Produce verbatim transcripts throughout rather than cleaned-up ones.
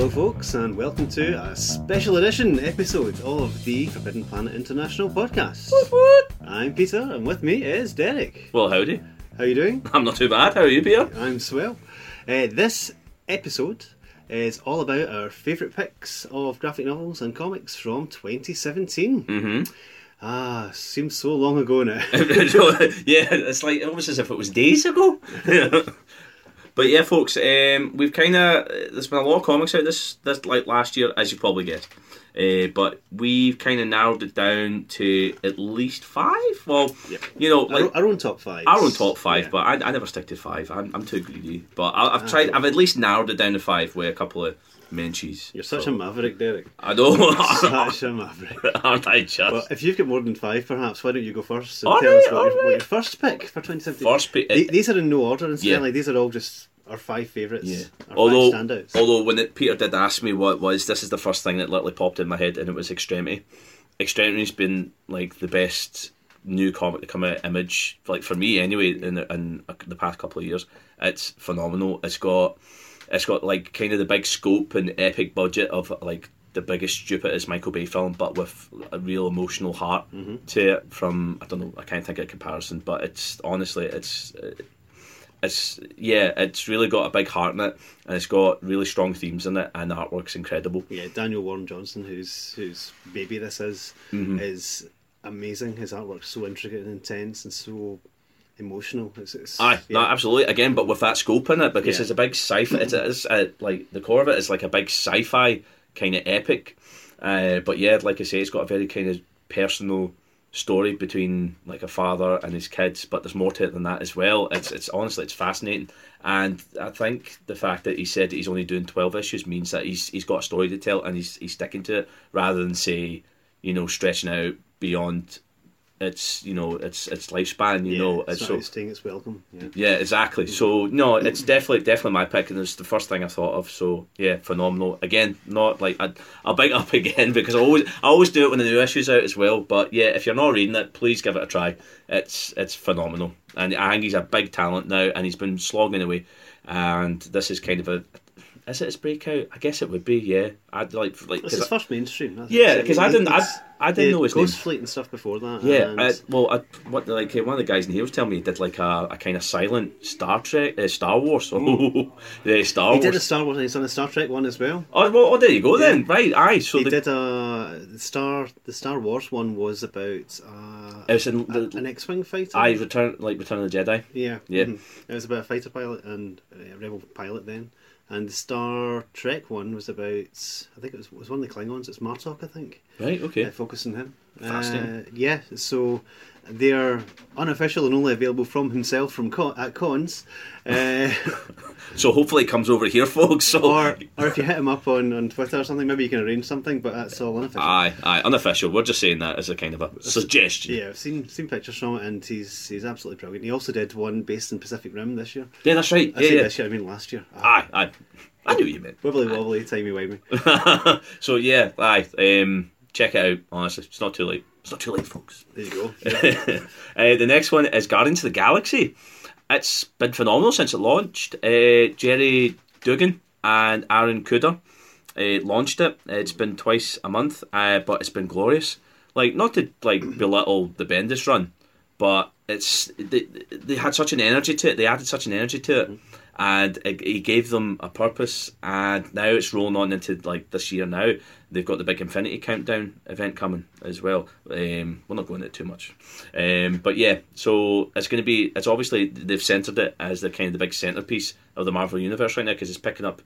Hello folks, and welcome to a special edition episode of the Forbidden Planet International podcast. Woot woot. I'm Peter, and with me is Derek. Well, howdy. How are you doing? I'm not too bad. How are you, Peter? I'm swell. Uh, this episode is all about our favourite picks of graphic novels and comics from twenty seventeen. Mm-hmm. Ah, seems so long ago now. Yeah, it's like almost as if it was days ago. But yeah, folks, um, we've kind of there's been a lot of comics out this this like last year, as you probably guessed. Uh, but we've kind of narrowed it down to at least five. Well, yep. you know, like, our, our own top five. Our own top five, yeah. But I, I never stick to five. I'm, I'm too greedy. But I, I've ah, tried. I've at least narrowed it down to five with a couple of mentions. You're such so. a maverick, Derek. I know. Such a maverick. Aren't I just? Well, if you've got more than five, perhaps why don't you go first and all tell right, us what your, right. what your first pick for twenty seventeen? First pick. Th- these are in no order, and yeah. like these are all just. Our five favourites, yeah. our although, five standouts. Although when it, Peter did ask me what it was, this is the first thing that literally popped in my head, and it was Extremity. Extremity's been like the best new comic to come out, Image, like for me anyway, in, in the past couple of years. It's phenomenal. It's got, it's got like kind of the big scope and epic budget of like the biggest, stupidest Michael Bay film, but with a real emotional heart mm-hmm. to it. From I don't know, I can't think of a comparison, but it's honestly, it's. It, It's yeah, it's really got a big heart in it, and it's got really strong themes in it, and the artwork's incredible. Yeah, Daniel Warren Johnson, whose whose baby this is, mm-hmm. is amazing. His artwork's so intricate and intense, and so emotional. It's, it's, Aye, yeah. no, absolutely. Again, but with that scope in it, because yeah. it's a big sci-fi. It's, it's a, like the core of it is like a big sci-fi kind of epic. Uh, but yeah, like I say, it's got a very kind of personal story between like a father and his kids, but there's more to it than that as well. It's it's honestly it's fascinating, and I think the fact that he said that he's only doing twelve issues means that he's he's got a story to tell, and he's he's sticking to it rather than say, you know, stretching out beyond its you know its its lifespan. You yeah, know, it's, it's so it's, it's welcome. Yeah. yeah, exactly. So no, it's definitely definitely my pick, and it's the first thing I thought of. So yeah, phenomenal. Again, not like I I'll bite up again because I always I always do it when the new issue's out as well. But yeah, if you're not reading it, please give it a try. It's it's phenomenal, and I think he's a big talent now, and he's been slogging away. And this is kind of a. Is it his breakout? I guess it would be, yeah. I'd like, like it's his first mainstream. That's yeah, because I didn't, I, I didn't know his name. Ghostfleet and stuff before that. Yeah, and... I, well, I, what like one of the guys in here was telling me he did like a, a kind of silent Star Trek, uh, Star Wars. Oh, the Star Wars. He did a Star Wars, and he's done a Star Trek one as well. Oh, well, oh, there you go yeah. then. Right, aye. So he the, did a the Star, the Star Wars one was about uh, it was in, a, the, an X-wing fighter. Aye, return like Return of the Jedi. Yeah, yeah. Mm-hmm. It was about a fighter pilot and a rebel pilot then. And the Star Trek one was about, I think it was, it was one of the Klingons, it's Martok, I think. Right, okay. Uh, focusing him. Fascinating. Uh, yeah, so they're unofficial and only available from himself from con- at cons. Uh, so hopefully it comes over here, folks. So. Or or if you hit him up on, on Twitter or something, maybe you can arrange something, but that's all unofficial. Aye, aye, unofficial. We're just saying that as a kind of a suggestion. Yeah, I've seen seen pictures from it, and he's he's absolutely brilliant. He also did one based in Pacific Rim this year. Yeah, that's right. I yeah, say yeah. this year, I mean last year. Aye, aye. aye. I knew what you meant. Wibbly wobbly, timey-wimey. So yeah, aye, um... check it out, honestly. It's not too late. It's not too late, folks. There you go. Yeah. uh, the next one is Guardians of the Galaxy. It's been phenomenal since it launched. Uh, Jerry Dugan and Aaron Cooder uh, launched it. It's been twice a month, uh, but it's been glorious. Like, not to like belittle the Bendis run, but it's they, they had such an energy to it. They added such an energy to it. And he gave them a purpose, and now it's rolling on into like this year. Now they've got the big Infinity Countdown event coming as well. Um, we're not going into it too much, um, but yeah. So it's going to be. It's obviously they've centered it as the kind of the big centerpiece of the Marvel Universe right now because it's picking up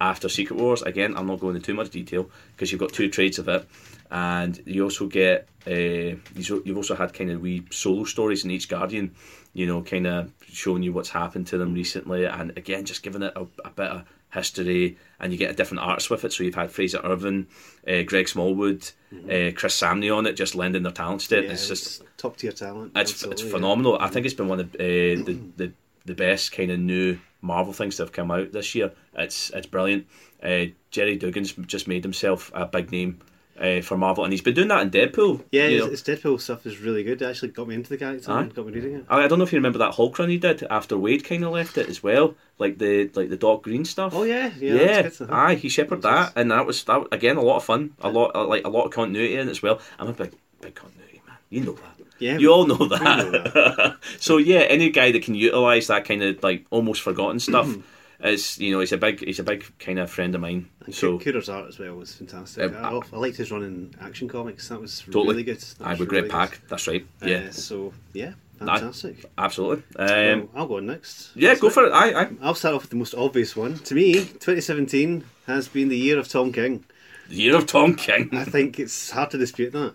after Secret Wars. Again, I'm not going into too much detail because you've got two trades of it, and you also get uh, you've also had kind of wee solo stories in each Guardian. You know, kind of showing you what's happened to them recently, and again, just giving it a, a bit of history, and you get a different artist with it. So you've had Fraser Irvin, uh, Greg Smallwood, mm-hmm. uh, Chris Samney on it, just lending their talents to it. Yeah, it's just top tier talent. It's it's phenomenal. Yeah. I think it's been one of uh, the, the the best kind of new Marvel things that have come out this year. It's it's brilliant. Uh, Jerry Dugan's just made himself a big name uh, for Marvel, and he's been doing that in Deadpool. Yeah, his Deadpool stuff is really good. It actually got me into the character and got me reading it. I don't know if you remember that Hulk run he did after Wade kind of left it as well, like the like the Doc Green stuff. Oh yeah, yeah, yeah. That's good. Aye, he shepherded that, and that was that again a lot of fun, a lot like a lot of continuity in it as well. I'm a big big continuity man, you know that. Yeah, you all know that. Know that. So yeah, any guy that can utilise that kind of like almost forgotten stuff. It's, you know, he's a big he's a big kind of friend of mine. And so Cooder's art as well was fantastic. Uh, I, I liked his run in Action Comics. That was totally. really good. That I was regret really pack. Good. That's right. Yeah. Uh, so yeah, fantastic. That, absolutely. Um, well, I'll go on next. Yeah, That's go next. for it. I, I I'll start off with the most obvious one. To me, twenty seventeen has been the year of Tom King. The year of Tom King. I think it's hard to dispute that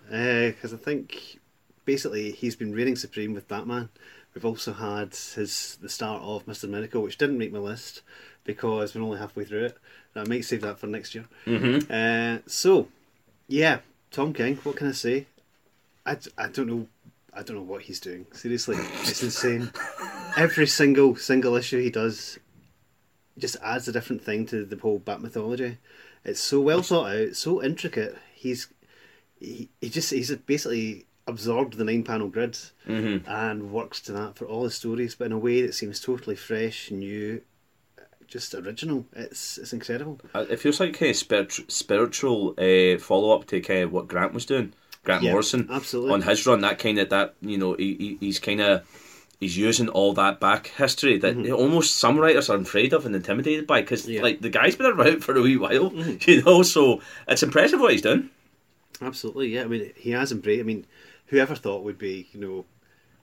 because uh, I think basically he's been reigning supreme with Batman. We've also had his the start of Mister Miracle, which didn't make my list because we're only halfway through it. I might save that for next year. Mm-hmm. Uh, so, yeah, Tom King. What can I say? I, I don't know. I don't know what he's doing. Seriously, it's insane. Every single single issue he does just adds a different thing to the whole Bat mythology. It's so well thought out, so intricate. He's he, he just he's basically. absorbed the nine panel grid mm-hmm. and works to that for all his stories, but in a way that seems totally fresh, new, just original. It's it's incredible. It feels like kind of spirit, spiritual uh, follow up to kind of what Grant was doing, Grant yeah, Morrison, absolutely on his run. That kind of that you know he, he he's kind of he's using all that back history that mm-hmm. almost some writers are afraid of and intimidated by because yeah. like the guy's been around for a wee while, mm-hmm. you know. So it's impressive what he's done. Absolutely, yeah. I mean, he has embraced. I mean. Whoever thought would be, you know,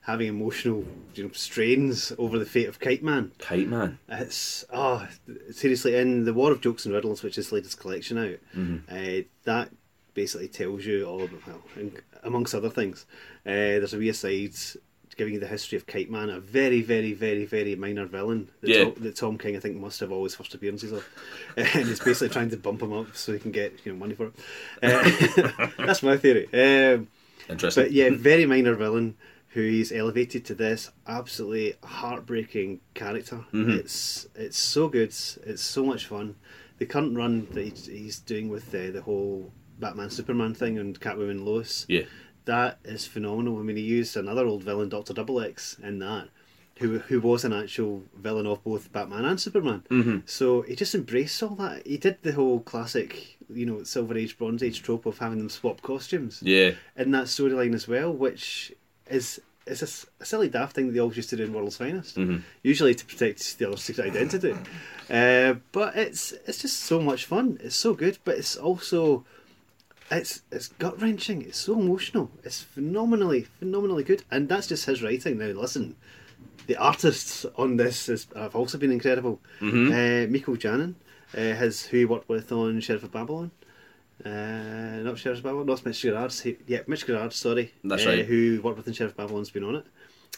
having emotional, you know, strains over the fate of Kite Man. Kite Man. It's oh, seriously, in the War of Jokes and Riddles, which is the latest collection out, mm-hmm. uh, that basically tells you all about, well, amongst other things, uh, there's a wee aside giving you the history of Kite Man, a very, very, very, very minor villain that, yeah. Tom, that Tom King, I think, must have always first appearances of. And he's basically trying to bump him up so he can get, you know, money for it. Uh, that's my theory. Um, Interesting. But yeah, very minor villain who he's elevated to this absolutely heartbreaking character. Mm-hmm. It's it's so good. It's so much fun. The current run that he's doing with the, the whole Batman Superman thing and Catwoman Lois, yeah, that is phenomenal. I mean, he used another old villain, Doctor Double X, in that, who who was an actual villain of both Batman and Superman. Mm-hmm. So he just embraced all that. He did the whole classic, you know, Silver Age, Bronze Age trope of having them swap costumes. Yeah. In that storyline as well, which is is a, a silly daft thing that they always used to do in World's Finest, mm-hmm. usually to protect the other's secret identity. uh, but it's it's just so much fun. It's so good, but it's also it's it's gut wrenching. It's so emotional. It's phenomenally phenomenally good, and that's just his writing. Now listen, the artists on this is, have also been incredible. Mm-hmm. Uh, Mikko Janin. Uh, his who he worked with on Sheriff of Babylon, uh, not Sheriff of Babylon, not Mitch Gerads. He, yeah, Mitch Gerads, sorry. That's uh, right. Who worked with in Sheriff of Babylon's been on it.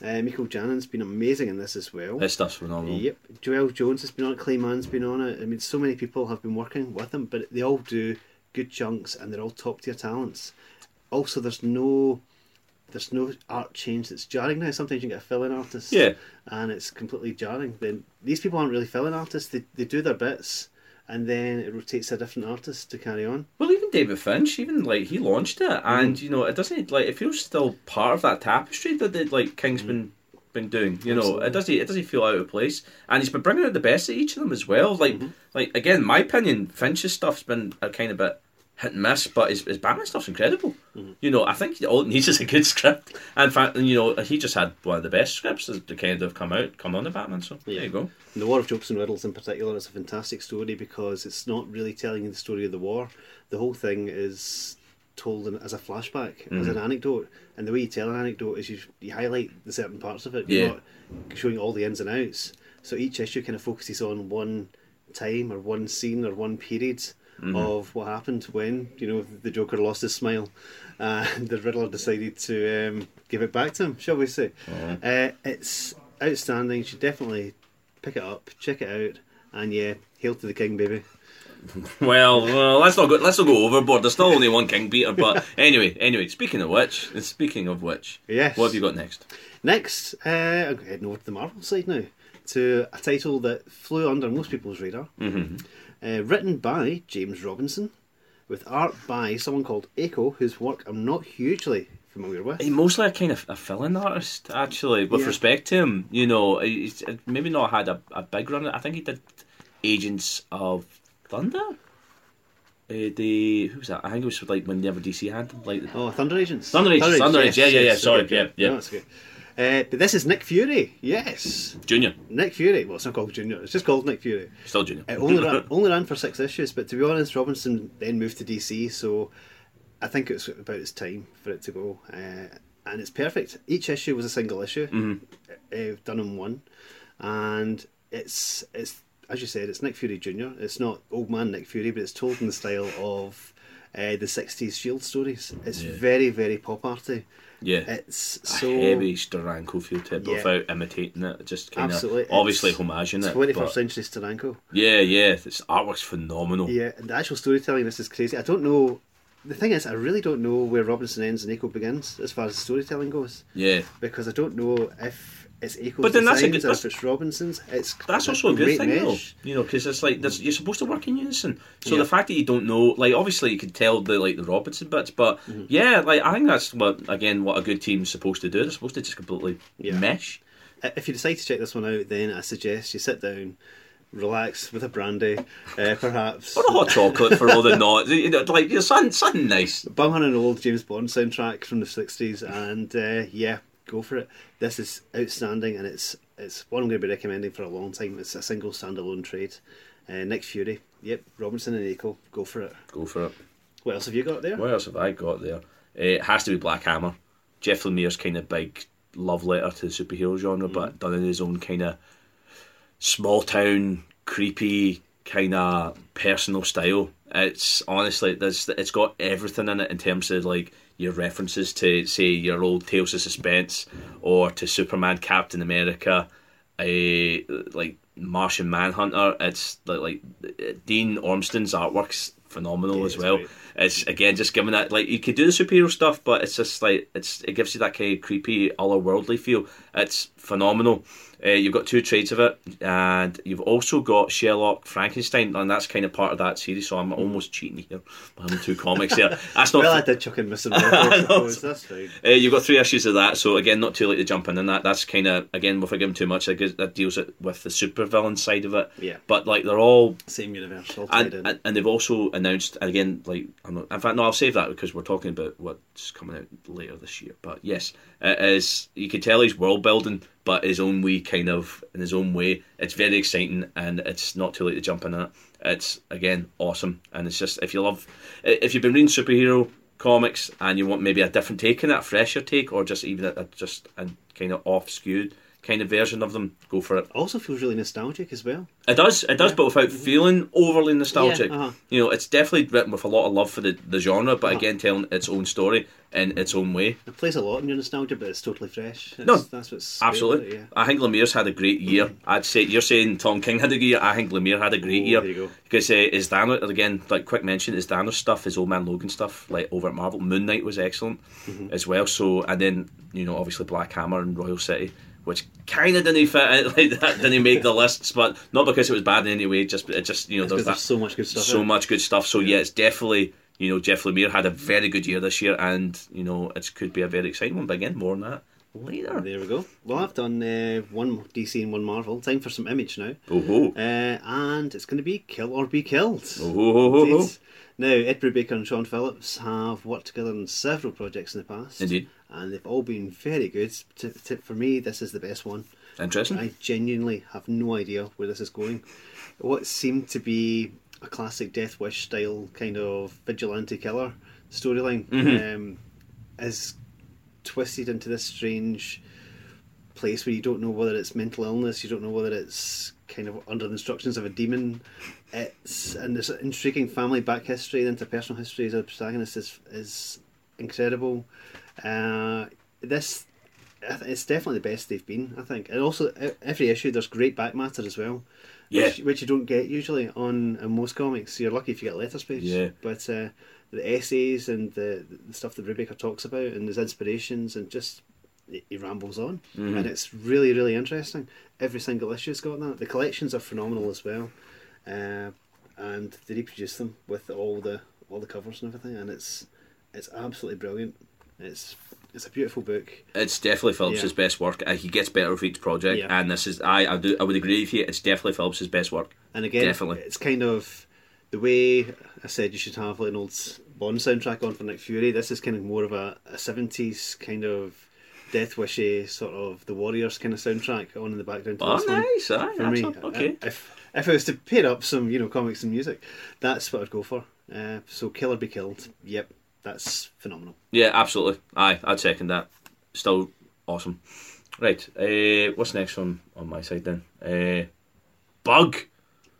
Uh, Mikko Janin's been amazing in this as well. This stuff's phenomenal. Yep. Joelle Jones has been on it. Clay Mann's been on it. I mean, so many people have been working with him, but they all do good chunks and they're all top tier talents. Also, there's no. There's no art change that's jarring now. Sometimes you get a fill-in artist, yeah, and it's completely jarring. Then these people aren't really fill-in artists. They they do their bits. And then it rotates a different artist to carry on. Well, even David Finch, even like he launched it, and mm. you know it doesn't like it feels still part of that tapestry that, that like King's mm. been been doing. You Absolutely. know, it doesn't it doesn't feel out of place, and he's been bringing out the best of each of them as well. Like mm-hmm. like again, my opinion, Finch's stuff's been a kind of bit hit and miss, but his, his Batman stuff's incredible. Mm-hmm. You know, I think all it needs is a good script. And in fact, you know, he just had one of the best scripts that kind of come out, come on the Batman, so yeah. there you go. And the War of Jokes and Riddles in particular is a fantastic story because it's not really telling you the story of the war. The whole thing is told in, as a flashback, mm-hmm. as an anecdote. And the way you tell an anecdote is you, you highlight the certain parts of it. You're yeah. not showing all the ins and outs. So each issue kind of focuses on one time or one scene or one period Mm-hmm. of what happened when, you know, the Joker lost his smile and the Riddler decided to um, give it back to him, shall we say. Mm-hmm. Uh, it's outstanding. You should definitely pick it up, check it out, and yeah, hail to the King, baby. Well, well, let's not go. Let's not go overboard. There's still only one King Beater, but anyway, anyway. Speaking of which, speaking of which, yes. What have you got next? Next, uh, I'm heading over to the Marvel side now to a title that flew under most people's radar. Mm-hmm. Uh, written by James Robinson, with art by someone called Eiko, whose work I'm not hugely familiar with. He's mostly a kind of a filling artist, actually, with yeah. respect to him. You know, he's maybe not had a, a big run. I think he did Agents of Thunder? Uh, the who was that? I think it was like when whenever D C had them, like oh, Thunder Agents. Thunder Agents. Thunder Agents. Yes, yeah, yeah, yeah. Yes, sorry, okay. yeah, yeah. No, that's good. Uh, but this is Nick Fury. Yes, Junior. Nick Fury. Well, it's not called Junior. It's just called Nick Fury. Still Junior. It only ran, only ran for six issues. But to be honest, Robinson then moved to D C, so I think it was about its time for it to go. Uh, and it's perfect. Each issue was a single issue, mm-hmm. uh, done in one, and it's it's. As you said, it's Nick Fury Junior It's not old man Nick Fury, but it's told in the style of uh, the sixties Shield stories. It's yeah. very, very pop arty. Yeah, it's a so heavy Steranko Cofield type yeah. without imitating it. Just kind of obviously homaging it. twenty-first but... century Steranko. Yeah, yeah. This artwork's phenomenal. Yeah, and the actual storytelling. This is crazy. I don't know. The thing is, I really don't know where Robinson ends and Eiko begins as far as storytelling goes. Yeah, because I don't know if. It's Eiko's but then that's a good, that's, it's Robinson's. It's that's also a good thing, mesh. though. You know, because it's like you're supposed to work in unison. So yeah. the fact that you don't know, like, obviously you can tell the like the Robinson bits, but mm-hmm. yeah, like I think that's what again what a good team's supposed to do. They're supposed to just completely yeah. mesh. If you decide to check this one out, then I suggest you sit down, relax with a brandy, uh, perhaps, or a hot chocolate for all the not like your son, son nice. Bung on an old James Bond soundtrack from the sixties, and uh, yeah. go for it. This is outstanding, and it's it's one I'm going to be recommending for a long time. It's a single standalone trade. Uh, Nick Fury, yep, Robinson and Eiko, go for it. Go for it. What else have you got there? What else have I got there? Uh, it has to be Black Hammer. Jeff Lemire's kind of big love letter to the superhero genre, mm-hmm. but done in his own kind of small town, creepy kind of personal style. It's honestly, there's it's got everything in it in terms of like. Your references to, say, your old Tales of Suspense or to Superman, Captain America, a uh, like Martian Manhunter. It's like, like Dean Ormston's artwork's phenomenal yeah, as well. Great. It's again just giving that like you could do the superhero stuff, but it's just like it's it gives you that kind of creepy, otherworldly feel. It's phenomenal. Uh, you've got two trades of it, and you've also got Sherlock Frankenstein, and that's kind of part of that series. So I'm almost cheating here by having two comics there. That's not. Well, I did chuck in Mister Miracle. That's fine. Uh, you've got three issues of that, so again, not too late to jump in. And that that's kind of again, if I give them too much, that deals it with the supervillain side of it. Yeah. But like they're all same universe, all tied in. And, and they've also announced again, like I'm not, in fact, no, I'll save that because we're talking about what's coming out later this year. But yes, it is. You can tell he's world building. But his own wee kind of in his own way, it's very exciting, and it's not too late to jump in it. It's again awesome, and it's just if you love, if you've been reading superhero comics and you want maybe a different take on it, a fresher take, or just even a, just a kind of off skewed kind of version of them, go for it. It also feels really nostalgic as well. It does, it does, yeah. but without feeling overly nostalgic. Yeah, uh-huh. You know, it's definitely written with a lot of love for the, the genre, but uh-huh. again, telling its own story in its own way. It plays a lot in your nostalgia, but it's totally fresh. It's, no, that's what's absolutely. It, yeah. I think Lemire's had a great year. Mm-hmm. I'd say you're saying Tom King had a good year. I think Lemire had a great oh, year. There you go. Because uh, is Thanos again? Like quick mention, is Thanos stuff, his old man Logan stuff, like over at Marvel. Moon Knight was excellent mm-hmm. as well. So and then you know obviously Black Hammer and Royal City. Which kind of didn't fit in, like that, didn't make the lists, but not because it was bad in any way. Just it just you know does that so much good stuff. So much good stuff. So yeah. yeah, it's definitely you know Jeff Lemire had a very good year this year, and you know it could be a very exciting one. But again, more on that later. There we go. Well, I've done uh, one D C and one Marvel. Time for some Image now. Oh uh, and it's going to be Kill or Be Killed. Oh Now, Ed Brubaker and Sean Phillips have worked together on several projects in the past. Indeed. And they've all been very good. T- t- for me, this is the best one. Interesting. I genuinely have no idea where this is going. What seemed to be a classic Death Wish style kind of vigilante killer storyline mm-hmm. um, is twisted into this strange place where you don't know whether it's mental illness, you don't know whether it's kind of under the instructions of a demon. It's and this intriguing family back history and interpersonal history as a protagonist is is incredible. Uh, this it's definitely the best they've been, I think. And also every issue there's great back matter as well, yeah. which, which you don't get usually on in most comics. You're lucky if you get letter space. Yeah. But uh, the essays and the, the stuff that Brubaker talks about and his inspirations and just. He rambles on, mm-hmm. and it's really, really interesting. Every single issue's got that. The collections are phenomenal as well, uh, and they reproduce them with all the all the covers and everything, and it's it's absolutely brilliant. It's it's a beautiful book. It's definitely Phillips's yeah. best work. He gets better with each project, yeah. and this is I I do I would agree with you. It's definitely Phillips's best work. And again, definitely. It's kind of the way I said you should have like an old Bond soundtrack on for Nick Fury. This is kind of more of a seventies kind of death wishy sort of the Warriors kind of soundtrack on in the background. To oh, this nice! One. Aye, for me, a, okay. If if I was to pair up some, you know, comics and music, that's what I'd go for. Uh, so, Kill or Be Killed. Yep. That's phenomenal. Yeah, absolutely. Aye, I'd second that. Still awesome. Right, uh, what's next on, on my side then? Uh, Bug.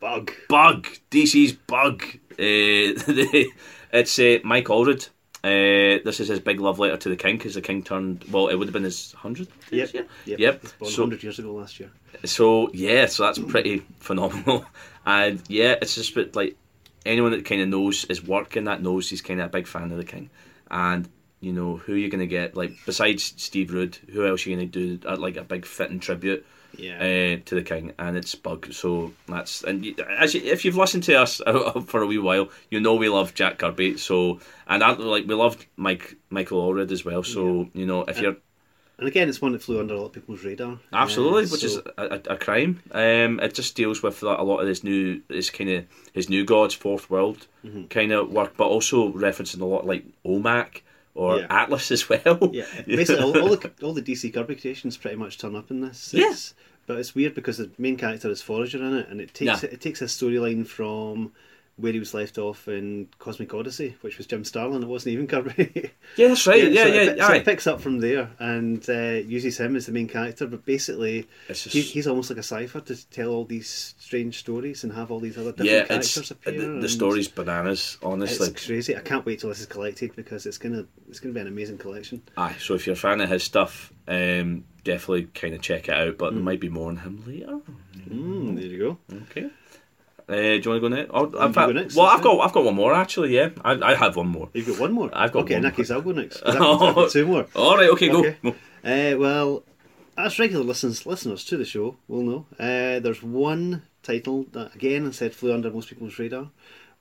Bug. Bug. D C's Bug. Uh, it's uh, Mike Allred. Uh, this is his big love letter to the King, because the King turned, well, it would have been his hundredth year. Yep, yep. yep. So, one hundred years ago last year. So, yeah, so that's pretty phenomenal. And, yeah, it's just bit like, anyone that kind of knows his work and that knows he's kind of a big fan of the King, and you know who you're going to get, like besides Steve Rude, who else are you going to do like a big fitting tribute yeah. uh, to the King? And it's Bug. So that's and you, as you, if you've listened to us for a wee while, you know we love Jack Kirby. So and I, like we loved Mike Mikko Allred as well. So yeah. you know if and, you're and again, it's one that flew under a lot of people's radar. Absolutely, uh, which so. is a, a, a crime. Um, it just deals with a lot of this new, this kind of his New Gods, Fourth World mm-hmm. kind of work, but also referencing a lot like O M A C or yeah. Atlas as well. Yeah, basically all, all the all the D C Kirby creations pretty much turn up in this. Yes, yeah. But it's weird because the main character is Forager in it, and it takes yeah. it, it takes a storyline from where he was left off in Cosmic Odyssey, which was Jim Starlin. It wasn't even Kirby. Yeah, that's right. Yeah, yeah. So, yeah, it, yeah, so it picks up from there and uh, uses him as the main character, but basically just, he, he's almost like a cipher to tell all these strange stories and have all these other different yeah, characters appear. The, the story's bananas, honestly. It's crazy. I can't wait till this is collected because it's gonna it's gonna be an amazing collection. Aye, so if you're a fan of his stuff, um, definitely kind of check it out. But mm. there might be more on him later. Mm, there you go. Okay. Uh, do you want to go next? Or, in fact, go next well, I've got I've got one more actually. Yeah, I I have one more. You've got one more. I've got okay. One in that case, I'll go next. I've got two more. All right. Okay. Go. Okay. go. Uh, well, as regular listeners listeners to the show will know, uh, there's one title that again I said flew under most people's radar,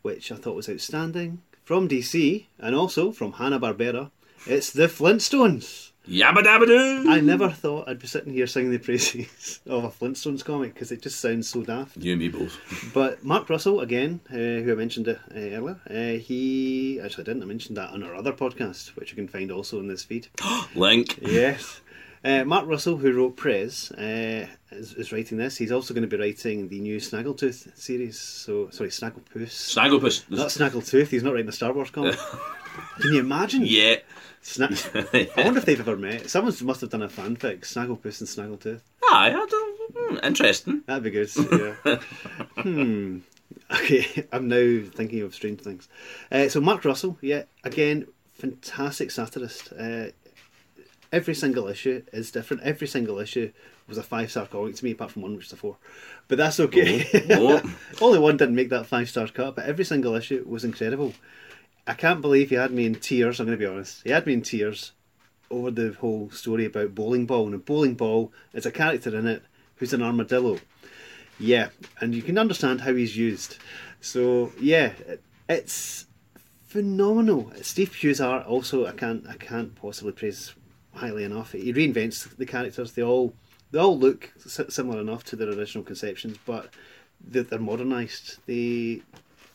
which I thought was outstanding from D C and also from Hanna-Barbera. It's The Flintstones. Yabba dabba doo! I never thought I'd be sitting here singing the praises of a Flintstones comic because it just sounds so daft. You and me both. But Mark Russell, again, uh, who I mentioned uh, earlier, uh, he... Actually, I didn't. I mentioned that on our other podcast, which you can find also in this feed. Link! Yes. Uh, Mark Russell, who wrote Prez, uh, is, is writing this. He's also going to be writing the new Snaggletooth series. So, sorry, Snagglepuss. Snagglepuss. Not Snaggletooth. He's not writing a Star Wars comic. Can you imagine? Yeah. Sna- yeah. I wonder if they've ever met. Someone must have done a fanfic, Snagglepuss and Snaggletooth. Aye, I don't, hmm, interesting. That'd be good, yeah. hmm. Okay, I'm now thinking of strange things. Uh, so Mark Russell, yeah, again, fantastic satirist. Uh, every single issue is different. Every single issue was a five-star comic to me, apart from one, which is a four. But that's okay. Oh. Oh. Only one didn't make that five-star cut, but every single issue was incredible. I can't believe he had me in tears, I'm going to be honest. He had me in tears over the whole story about Bowling Ball. Now, Bowling Ball is a character in it who's an armadillo. Yeah, and you can understand how he's used. So, yeah, it's phenomenal. Steve Pugh's art also, I can't I can't possibly praise highly enough. He reinvents the characters. They all they all look similar enough to their original conceptions, but they're, they're modernised. They...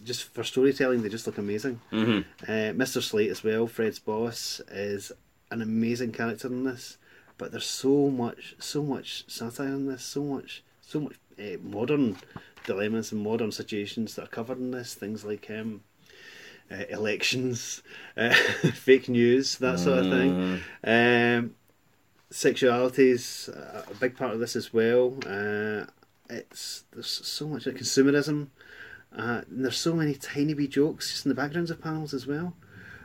Just for storytelling, they just look amazing. Mm-hmm. Uh, Mister Slate as well, Fred's boss, is an amazing character in this. But there's so much, so much satire in this, so much, so much uh, modern dilemmas and modern situations that are covered in this. Things like um, uh, elections, uh, fake news, that sort of thing. Um, sexuality is a big part of this as well. Uh, it's there's so much like consumerism. Uh, and there's so many tiny wee jokes just in the backgrounds of panels as well.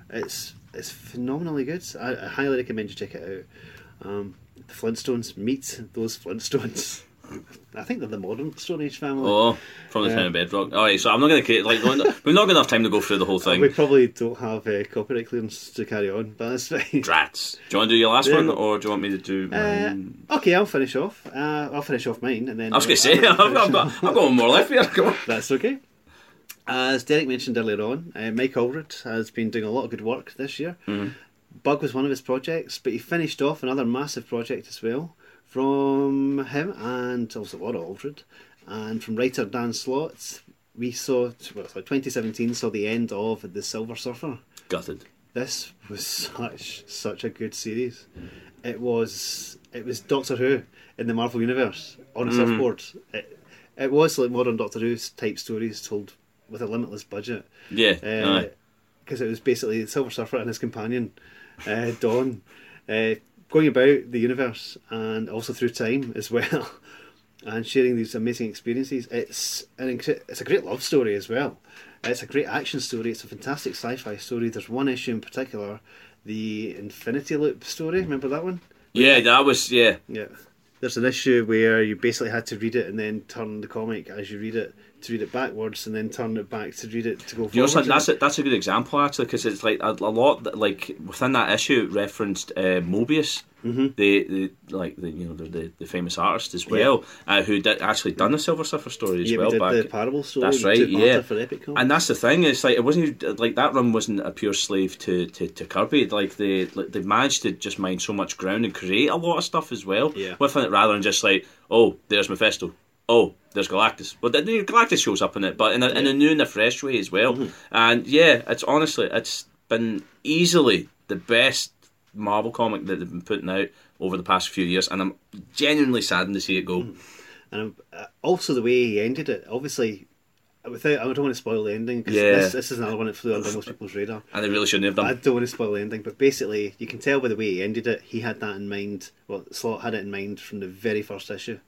It's it's phenomenally good. I, I highly recommend you check it out. Um, the Flintstones meet those Flintstones. I think they're the modern Stone Age family. Oh, from the uh, town of Bedrock. All right, so I'm not going to create like we're not going to have time to go through the whole thing. We probably don't have uh, copyright clearance to carry on, but that's fine. Drats. Do you want to do your last yeah. one, or do you want me to do? Mine? Uh, okay, I'll finish off. Uh, I'll finish off mine, and then I was going to say I've got I've got one more left here. Come on. That's okay. Uh, as Derek mentioned earlier on, uh, Mike Allred has been doing a lot of good work this year. Mm-hmm. Bug was one of his projects, but he finished off another massive project as well from him and also War of Allred. And from writer Dan Slott, we saw, well, sorry, twenty seventeen saw the end of The Silver Surfer. Gutted. This was such such a good series. It was it was Doctor Who in the Marvel Universe on a mm. surfboard. It, it was like modern Doctor Who type stories told with a limitless budget. Yeah, uh, because it was basically the Silver Surfer and his companion, uh, Dawn, uh, going about the universe and also through time as well, and sharing these amazing experiences. It's an inc- it's a great love story as well. It's a great action story. It's a fantastic sci-fi story. There's one issue in particular, the Infinity Loop story. Remember that one? Yeah, that was yeah. Yeah. There's an issue where you basically had to read it and then turn the comic as you read it to read it backwards and then turn it back to read it to go forward. You know, that's a, that's a good example actually, because it's like a, a lot that, like within that issue it referenced uh, Moebius, mm-hmm. the, the like the you know the the famous artist as well, yeah. uh, who did actually done the Silver Surfer story as yeah, well. We did back. The Parable story. That's right. Yeah. For Epic Comics. And that's the thing. It's like it wasn't like that run wasn't a pure slave to, to, to Kirby. Like they like, they managed to just mine so much ground and create a lot of stuff as well yeah. within it, rather than just like oh there's Mephisto. Oh, there's Galactus. Well, Galactus shows up in it, but in a, yeah. in a new and a fresh way as well. Mm-hmm. And yeah, it's honestly, it's been easily the best Marvel comic that they've been putting out over the past few years, and I'm genuinely saddened to see it go. And also the way he ended it, obviously, without I don't want to spoil the ending, because yeah. this, this is another one that flew under most people's radar. And they really shouldn't have done. I don't want to spoil the ending, but basically, you can tell by the way he ended it, he had that in mind, well, Slott had it in mind from the very first issue.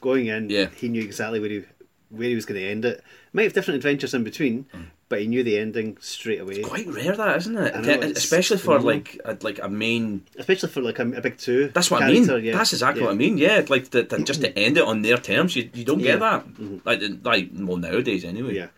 Going in, yeah. he knew exactly where he where he was going to end it. Might have different adventures in between, mm. but he knew the ending straight away. It's quite rare, that isn't it? Know, especially for like a, like a main, especially for like a, a big two. That's what I mean. Yeah. That's exactly yeah. what I mean. Yeah, like the, the, just to end it on their terms, you you don't yeah. get that. Mm-hmm. Like like well nowadays anyway. Yeah,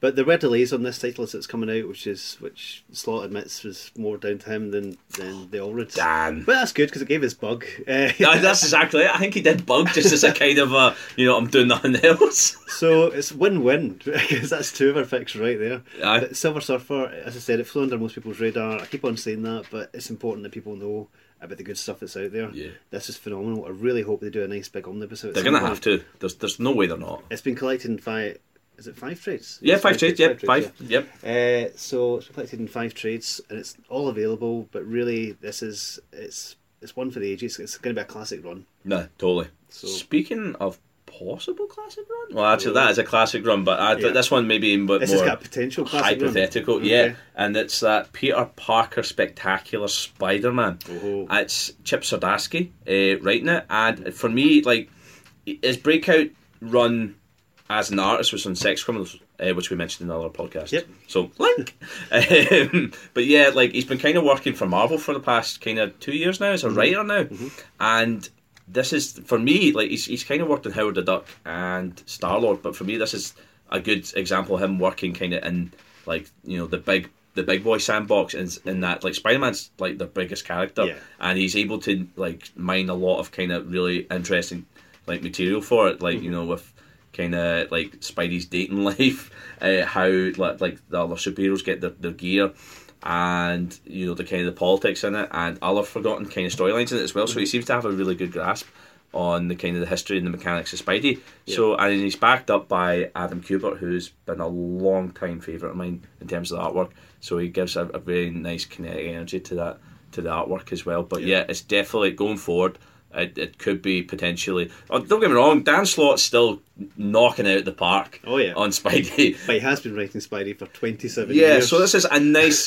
but there were delays on this title as it's coming out, which is which Slott admits was more down to him than than the Allreds. Damn. But that's good because it gave us Bug. Uh, no, that's exactly it. I think he did Bug just as a kind of a, you know, I'm doing nothing else. So it's win-win because that's two of our picks right there. Yeah. Silver Surfer, as I said, it flew under most people's radar. I keep on saying that, but it's important that people know about the good stuff that's out there. Yeah. This is phenomenal. I really hope they do a nice big omnibus. They're going to have to. There's there's no way they're not. It's been collected in five... Is it five trades? Yeah, five, five trades, trades. Yep, five. Trades, five yeah. Yep. Uh, so it's reflected in five trades, and it's all available. But really, this is it's it's one for the ages. It's going to be a classic run. No, totally. So, speaking of possible classic run, well, actually, that is a classic run, but I, yeah. this one maybe even but this more has got a potential classic hypothetical. Run. Yeah, okay. And it's that Peter Parker Spectacular Spider-Man. Oh. It's Chip Zdarsky uh, writing it, and for me, like his breakout run as an artist was on Sex Criminals, uh, which we mentioned in another podcast. Yep. So, link. um, but yeah, like he's been kind of working for Marvel for the past kind of two years now as a mm-hmm. writer now, mm-hmm. and this is for me like he's he's kind of worked on Howard the Duck and Star-Lord, but for me this is a good example of him working kind of in like you know the big the big boy sandbox, and in, in that like Spider-Man's like the biggest character, yeah. and he's able to like mine a lot of kind of really interesting like material for it, like mm-hmm. you know with kind of like Spidey's dating life, uh, how like the other superheroes get their, their gear, and you know the kind of the politics in it, and other forgotten kind of storylines in it as well. So he seems to have a really good grasp on the kind of the history and the mechanics of Spidey. Yeah. So and he's backed up by Adam Kubert, who's been a long time favourite of mine in terms of the artwork. So he gives a, a very nice kinetic energy to that to the artwork as well. But yeah, yeah it's definitely going forward. It, it could be potentially. Oh, don't get me wrong, Dan Slott's still knocking out the park. Oh, yeah. On Spidey, but he has been writing Spidey for twenty-seven yeah, years. Yeah, so this is a nice,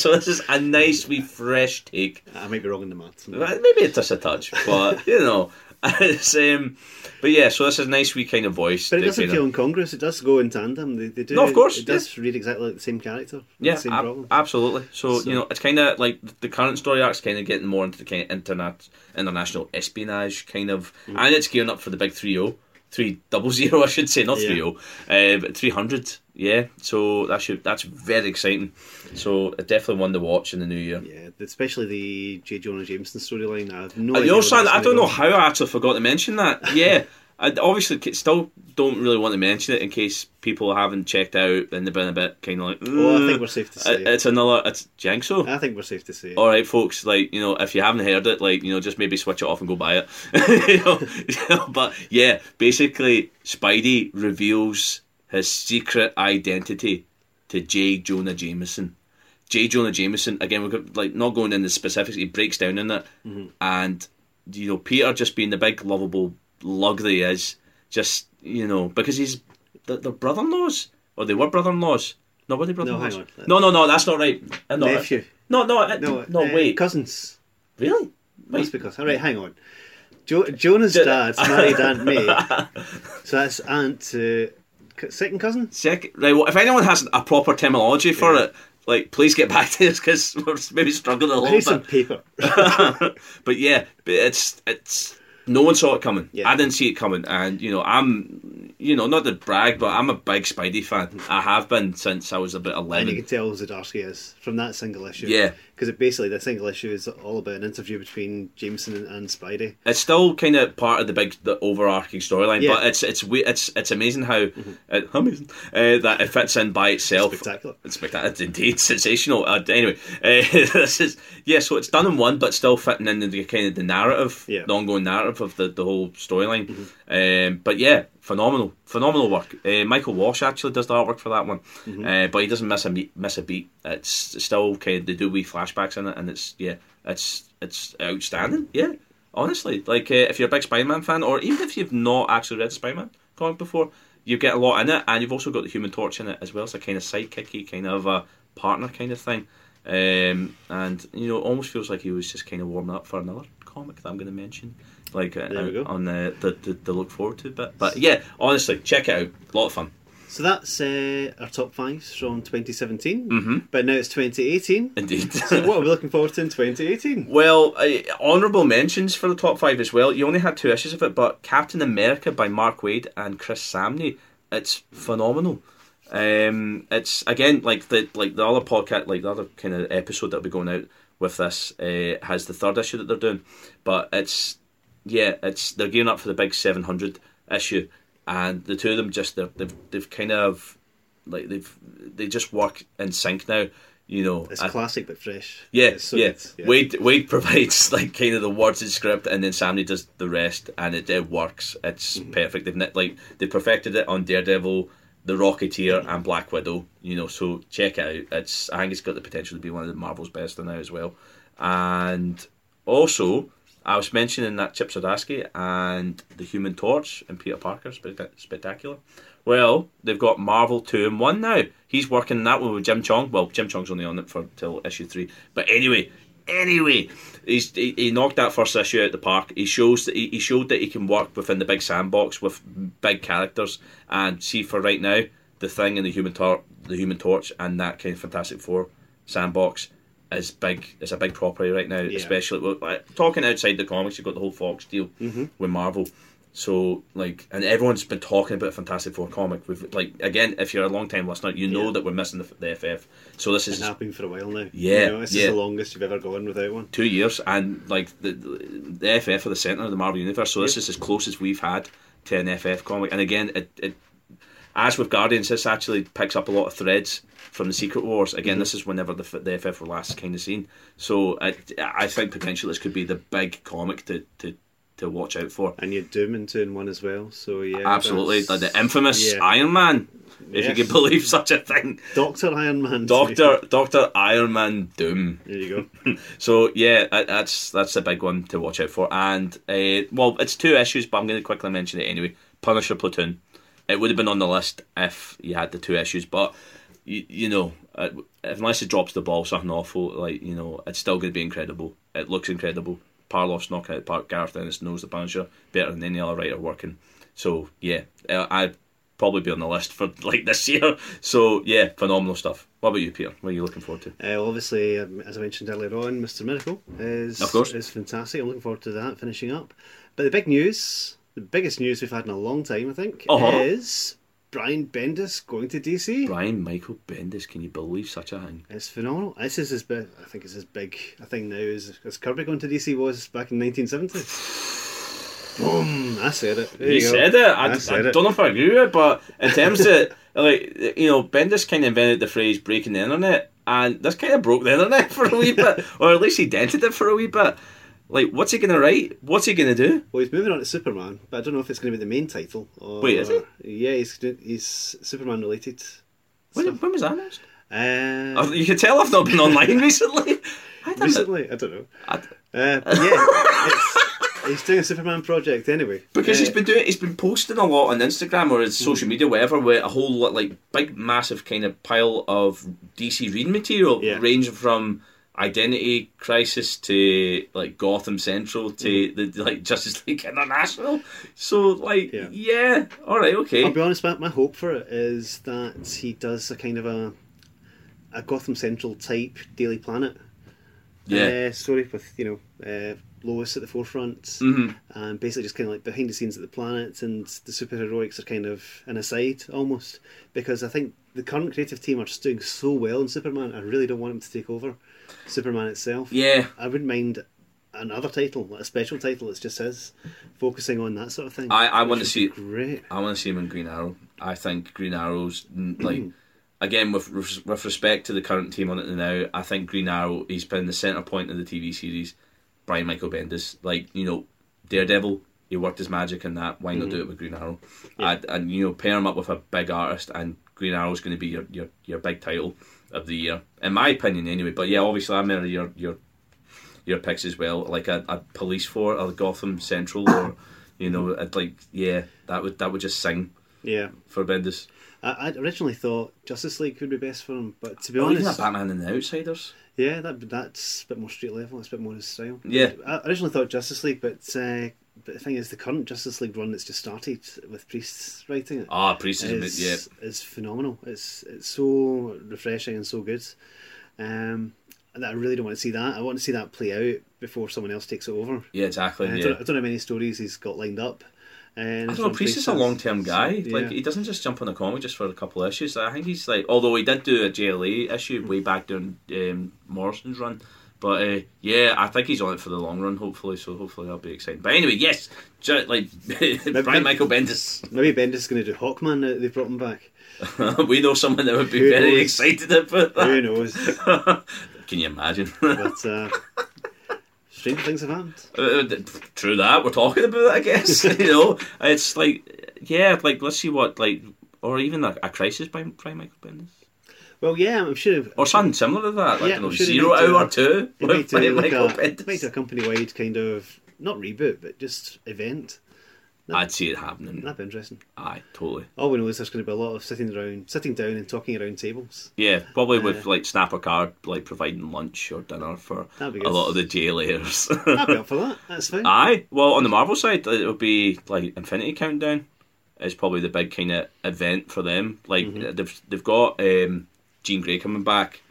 so this is a nice wee fresh take. I might be wrong in the maths. Maybe it's just a touch, but you know, it's, um, but yeah, so this is a nice wee kind of voice. But it doesn't feel incongruous. It does go in tandem. They, they do. No, of course, it yeah. does read exactly like the same character. Yeah, the same ab- absolutely. So, so you know, it's kind of like the current story arc's kind of getting more into the kind of internet. International espionage kind of, mm. and it's gearing up for the big three zero, three double zero, I should say, not yeah. three zero, uh, but three hundred. Yeah, so that should that's very exciting. Yeah. So definitely one to watch in the new year. Yeah, especially the J. Jonah Jameson storyline. I have no. I, idea also, I don't know how I actually forgot to mention that. Yeah, I, obviously, still don't really want to mention it in case people haven't checked out and they've been a bit kind of like, mm, well, I think we're safe to say it. It's another, it's, do you think so? I think we're safe to say it. Alright, folks, like, you know, if you haven't heard it, like, you know, just maybe switch it off and go buy it. you know, you know, but yeah, basically, Spidey reveals his secret identity to J. Jonah Jameson. J. Jonah Jameson, again, we're like not going into specifics, he breaks down in it, mm-hmm. and, you know, Peter just being the big lovable lug that he is, just, you know, because he's the, the brother-in-laws, or they were brother-in-laws. No, were they brother-in-laws? No, no, no, no, that's not right. Not Nephew. It. No, no, it, no, no uh, wait. Cousins. Really? That's because, all right, hang on. Jo- Jonah's dad's married Aunt May, so that's aunt to uh, second cousin? Second, right, well, if anyone has a proper terminology for yeah. it, like, please get back to us because we're maybe struggling a little bit. Some paper. But yeah, it's it's no one saw it coming. Yeah. I didn't see it coming, and you know, I'm, you know, not to brag, but I'm a big Spidey fan. I have been since I was about eleven. And you can tell who Zdarsky is from that single issue. Yeah, because it basically the single issue is all about an interview between Jameson and, and Spidey. It's still kind of part of the big, the overarching storyline, yeah. but it's it's it's it's amazing how mm-hmm. it, amazing uh, that it fits in by itself. It's spectacular. It's spectacular. It's indeed sensational. Uh, anyway, uh, this is yeah. So it's done in one, but still fitting in the kind of the narrative, yeah. the ongoing narrative of the the whole storyline. Mm-hmm. Um, but yeah. Phenomenal, phenomenal work. Uh, Michael Walsh actually does the artwork for that one, mm-hmm. uh, but he doesn't miss a me- miss a beat. It's still kind of, they do wee flashbacks in it, and it's yeah, it's it's outstanding. Yeah, honestly, like uh, if you're a big Spider-Man fan, or even if you've not actually read the Spider-Man comic before, you get a lot in it, and you've also got the Human Torch in it as well. It's a kind of sidekicky, kind of a partner kind of thing, um, and you know, it almost feels like he was just kind of warming up for another comic that I'm going to mention. Like uh, on the the, the the look forward to bit, but yeah, honestly, check it out. A lot of fun. So that's uh, our top fives from twenty seventeen, mm-hmm. but now it's twenty eighteen. Indeed. So what are we looking forward to in twenty eighteen? Well, uh, honourable mentions for the top five as well. You only had two issues of it, but Captain America by Mark Waid and Chris Samney. It's phenomenal. Um, it's again like the like the other podcast, like the other kind of episode that'll be going out with this uh, has the third issue that they're doing, but it's. Yeah, it's they're gearing up for the big seven hundred issue, and the two of them just they've they've kind of like they've they just work in sync now. You know, it's I, classic but fresh. Yeah, it's so yeah. yeah. Wade Wade provides like kind of the words and script, and then Samney does the rest, and it, it works. It's mm-hmm. perfect. They've like they perfected it on Daredevil, The Rocketeer, and Black Widow. You know, so check it out. It's I think it's got the potential to be one of the Marvel's best now as well, and also. I was mentioning that Chip Zdarsky and the Human Torch and Peter Parker, spectacular. Well, they've got Marvel two in one now. He's working that one with Jim Chong. Well, Jim Chong's only on it for till issue three. But anyway, anyway, he's, he he knocked that first issue out of the park. He shows that he, he showed that he can work within the big sandbox with big characters. And see, for right now, the Thing and the Human Tor- the Human Torch, and that kind of Fantastic Four sandbox. Is big. It's a big property right now, yeah. especially like, talking outside the comics. You've got the whole Fox deal mm-hmm. with Marvel, so like, and everyone's been talking about Fantastic Four comic. We've like again, if you're a long time listener, you know yeah. that we're missing the, the F F. So this is and happening for a while now. Yeah, you know, this yeah. is the longest you've ever gone without one. Two years, and like the the F F are the centre of the Marvel universe. So this yep. is as close as we've had to an F F comic. And again, it, it as with Guardians, this actually picks up a lot of threads. From the Secret Wars again, mm-hmm. this is whenever the the F F were last kind of seen. So I, I think potentially this could be the big comic to, to, to watch out for. And you're Doom in two and one as well. So yeah, absolutely the, the infamous yeah. Iron Man, if yes. you can believe such a thing. Doctor Iron Man, Doctor Doctor Iron Man Doom. There you go. So yeah, that's that's the big one to watch out for. And uh, well, it's two issues, but I'm going to quickly mention it anyway. Punisher Platoon. It would have been on the list if you had the two issues, but. You, you know, uh, unless it drops the ball something awful, like, you know, it's still going to be incredible. It looks incredible. Parloff's knocking out the park. Garth Ennis knows the Punisher better than any other writer working. So, yeah, uh, I'd probably be on the list for, like, this year. So, yeah, phenomenal stuff. What about you, Peter? What are you looking forward to? Uh, obviously, um, as I mentioned earlier on, Mister Miracle is, of course. is fantastic. I'm looking forward to that, finishing up. But the big news, the biggest news we've had in a long time, I think, uh-huh. is... Brian Bendis going to D C. Brian Michael Bendis, can you believe such a thing? It's phenomenal. This is his big, I think it's as big a thing now as, as Kirby going to D C was back in nineteen seventy. Boom! I said it. There you, you said it. I, I, said I it. don't know if I agree with it, but in terms of like, you know, Bendis kind of invented the phrase "breaking the internet," and this kind of broke the internet for a wee bit, or at least he dented it for a wee bit. Like, what's he going to write? What's he going to do? Well, he's moving on to Superman, but I don't know if it's going to be the main title. Or, Wait, is it? Yeah, he's he's Superman related. When, when was that next? Uh, you can tell I've not been online recently. I don't recently, know. I don't know. I don't... Uh, but yeah, it's, he's doing a Superman project anyway. Because uh, he's been doing, he's been posting a lot on Instagram or his social media, whatever, with a whole lot, like big, massive kind of pile of D C reading material, yeah. ranging from Identity Crisis to like Gotham Central to mm. the like Justice League International. So like, yeah, yeah all right, okay. I'll be honest, my, my hope for it is that he does a kind of a a Gotham Central type Daily Planet. Yeah, uh, story with, you know, uh, Lois at the forefront, mm-hmm. and basically just kind of like behind the scenes of the planet, and the superheroics are kind of an aside almost, because I think the current creative team are just doing so well in Superman. I really don't want them to take over Superman itself. Yeah, I wouldn't mind another title, like a special title that's just his, focusing on that sort of thing. I, I want to see great. I want to see him in Green Arrow. I think Green Arrow's like. Again, with with respect to the current team on it now, I think Green Arrow, he's been the centre point of the T V series by Michael Bendis. Like, you know, Daredevil, he worked his magic in that. Why not mm-hmm. do it with Green Arrow? Yeah. And, and, you know, pair him up with a big artist, and Green Arrow's going to be your, your, your big title of the year, in my opinion anyway. But, yeah, obviously, I remember your, your, your picks as well. Like a, a Police Force or Gotham Central or, you know, I'd like, yeah, that would that would just sing yeah. for Bendis. I originally thought Justice League would be best for him, but to be oh, honest... Even Batman and the Outsiders. Yeah, that that's a bit more street level, it's a bit more his style. Yeah. I originally thought Justice League, but, uh, but the thing is, the current Justice League run that's just started with Priest writing it... Ah, Priest is, is yeah. ...is phenomenal. It's it's so refreshing and so good. Um, and I really don't want to see that. I want to see that play out before someone else takes it over. Yeah, exactly. Uh, yeah. I, don't, I don't know how many stories he's got lined up. And I don't know, Priest is a long-term guy. So, yeah. Like, he doesn't just jump on a comic just for a couple of issues. I think he's like, although he did do a J L A issue way back during um, Morrison's run, but uh, yeah, I think he's on it for the long run. Hopefully, so hopefully that'll be exciting. But anyway, yes, just, like maybe, Brian Michael Bendis. Maybe Bendis is going to do Hawkman now that they brought him back. We know someone that would be Who very knows? excited about that. Who knows? Can you imagine? But, uh... strange things have happened. Uh, true that. We're talking about it, I guess. You know, it's like, yeah, like let's see what, like, or even a, a Crisis by, by Michael Bendis. Well, yeah, I'm sure. Or something similar to that, like yeah, you know, sure Zero Hour Two. It might do like a, a company-wide kind of not reboot, but just event. That'd, I'd see it happening. That'd be interesting. Aye, totally. All we know is there's going to be a lot of sitting around, sitting down, and talking around tables. Yeah, probably uh, with like Snapper Card, like providing lunch or dinner for a lot of the J L A'ers. I'd be up for that. That's fine. Aye. Well, on the Marvel side, it would be like Infinity Countdown. It's probably the big kind of event for them. Like mm-hmm. they've they've got um, Jean Grey coming back,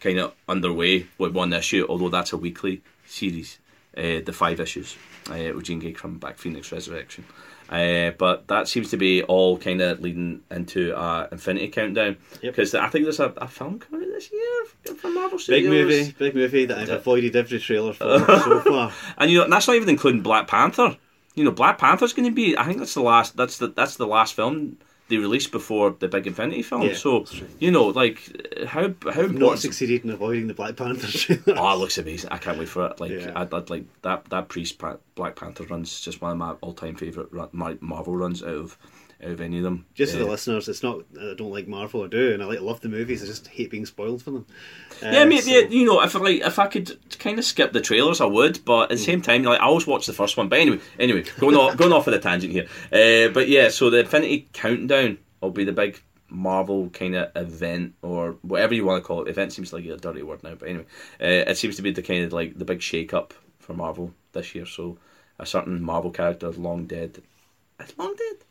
kind of underway with one issue. Although that's a weekly series, uh, the five issues. Uh, with Jean Grey coming back, Phoenix Resurrection, uh, but that seems to be all kind of leading into uh, Infinity Countdown, because yep. I think there's a, a film coming out this year from Marvel Studios. Big movie, big movie that I've yeah. avoided every trailer for so far. And you know, and that's not even including Black Panther. You know, Black Panther's going to be. I think that's the last. That's the that's the last film they released before the big Infinity film. Yeah, so you know, like how how not succeeded in avoiding the Black Panther trailer. Oh, it looks amazing! I can't wait for it. Like yeah. I'd, I'd like that that Priest Black Panther run's just one of my all time favorite Marvel runs out of out of any of them. Just uh, for the listeners, it's not I don't like Marvel, I do, and I like love the movies. I just hate being spoiled for them. Uh, yeah, I mean, so. yeah, you know, if I like if I could kind of skip the trailers, I would. But at the same time, like I always watch the first one. But anyway, anyway, going off going off of the tangent here. Uh, but yeah, so the Infinity Countdown will be the big Marvel kind of event, or whatever you want to call it. Event seems like a dirty word now, but anyway, uh, it seems to be the kind of like the big shake-up for Marvel this year. So a certain Marvel character, long dead, is long dead.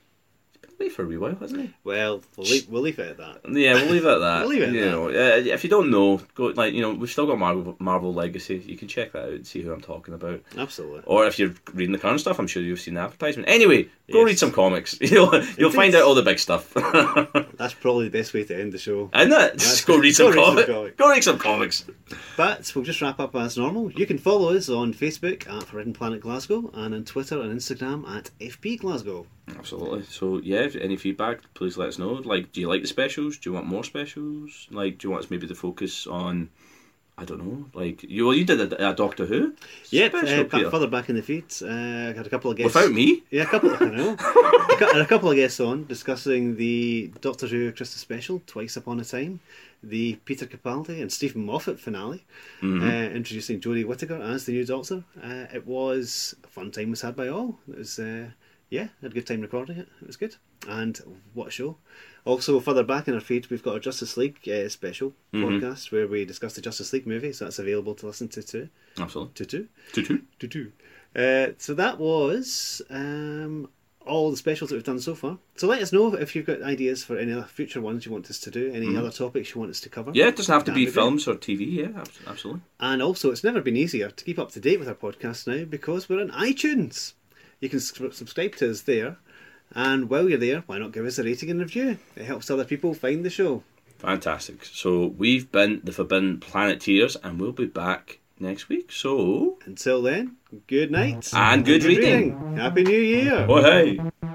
It's been away for a wee while, hasn't he? Well, we'll leave, we'll leave it at that. Yeah, we'll leave it at that. we'll leave it at you that. Know, uh, if you don't know, go like you know, we've still got Marvel, Marvel Legacy. You can check that out and see who I'm talking about. Absolutely. Or if you're reading the current stuff, I'm sure you've seen the advertisement. Anyway, go yes. read some comics. You'll you'll find out all the big stuff. That's probably the best way to end the show. Isn't it? Just go read some, com- some comics. Go read some comics. But we'll just wrap up as normal. You can follow us on Facebook at Forbidden Planet Glasgow and on Twitter and Instagram at F P Glasgow. Absolutely. So yeah, if any feedback, please let us know. Like, do you like the specials? Do you want more specials? Like, do you want us maybe to focus on, I don't know, like you? Well, you did a, a Doctor Who. Yeah, uh, back, further back in the feed, uh, I had a couple of guests without me. Yeah, a couple. I know. a, a couple of guests on discussing the Doctor Who Christmas special, Twice Upon a Time, the Peter Capaldi and Stephen Moffat finale, mm-hmm. uh, introducing Jodie Whittaker as the new Doctor. Uh, it was a fun time was had by all. It was. Uh, Yeah, I had a good time recording it. It was good. And what a show. Also, further back in our feed, we've got our Justice League uh, special mm-hmm. podcast where we discuss the Justice League movie, so that's available to listen to too. Absolutely. To too. To too. To too. Uh, so that was um, all the specials that we've done so far. So let us know if you've got ideas for any other future ones you want us to do, any mm-hmm. other topics you want us to cover. Yeah, it doesn't have to be films or T V, yeah, absolutely. And also, it's never been easier to keep up to date with our podcast now because we're on iTunes. You can subscribe to us there, and while you're there, why not give us a rating and review? It helps other people find the show. Fantastic. So we've been the Forbidden Planeteers, and we'll be back next week. So until then, good night and good, and good reading. reading. Happy New Year. Oh hey.